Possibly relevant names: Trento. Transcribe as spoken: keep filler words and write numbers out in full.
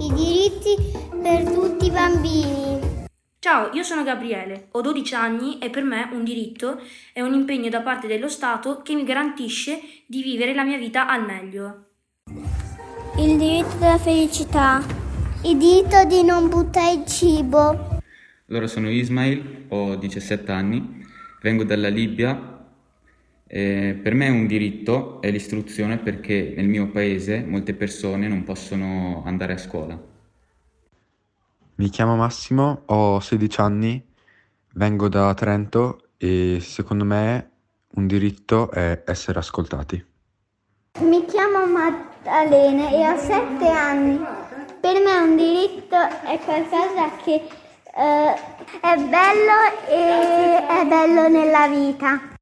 i diritti per tutti i bambini. Ciao, io sono Gabriele, ho dodici anni e per me un diritto è un impegno da parte dello Stato che mi garantisce di vivere la mia vita al meglio. Il diritto della felicità, il diritto di non buttare il cibo. Allora, sono Ismail, ho diciassette anni, vengo dalla Libia. Eh, per me un diritto è l'istruzione, perché nel mio paese molte persone non possono andare a scuola. Mi chiamo Massimo, ho sedici anni, vengo da Trento e secondo me un diritto è essere ascoltati. Mi chiamo Maddalena e ho sette anni. Per me un diritto è qualcosa che eh, è bello e è bello nella vita.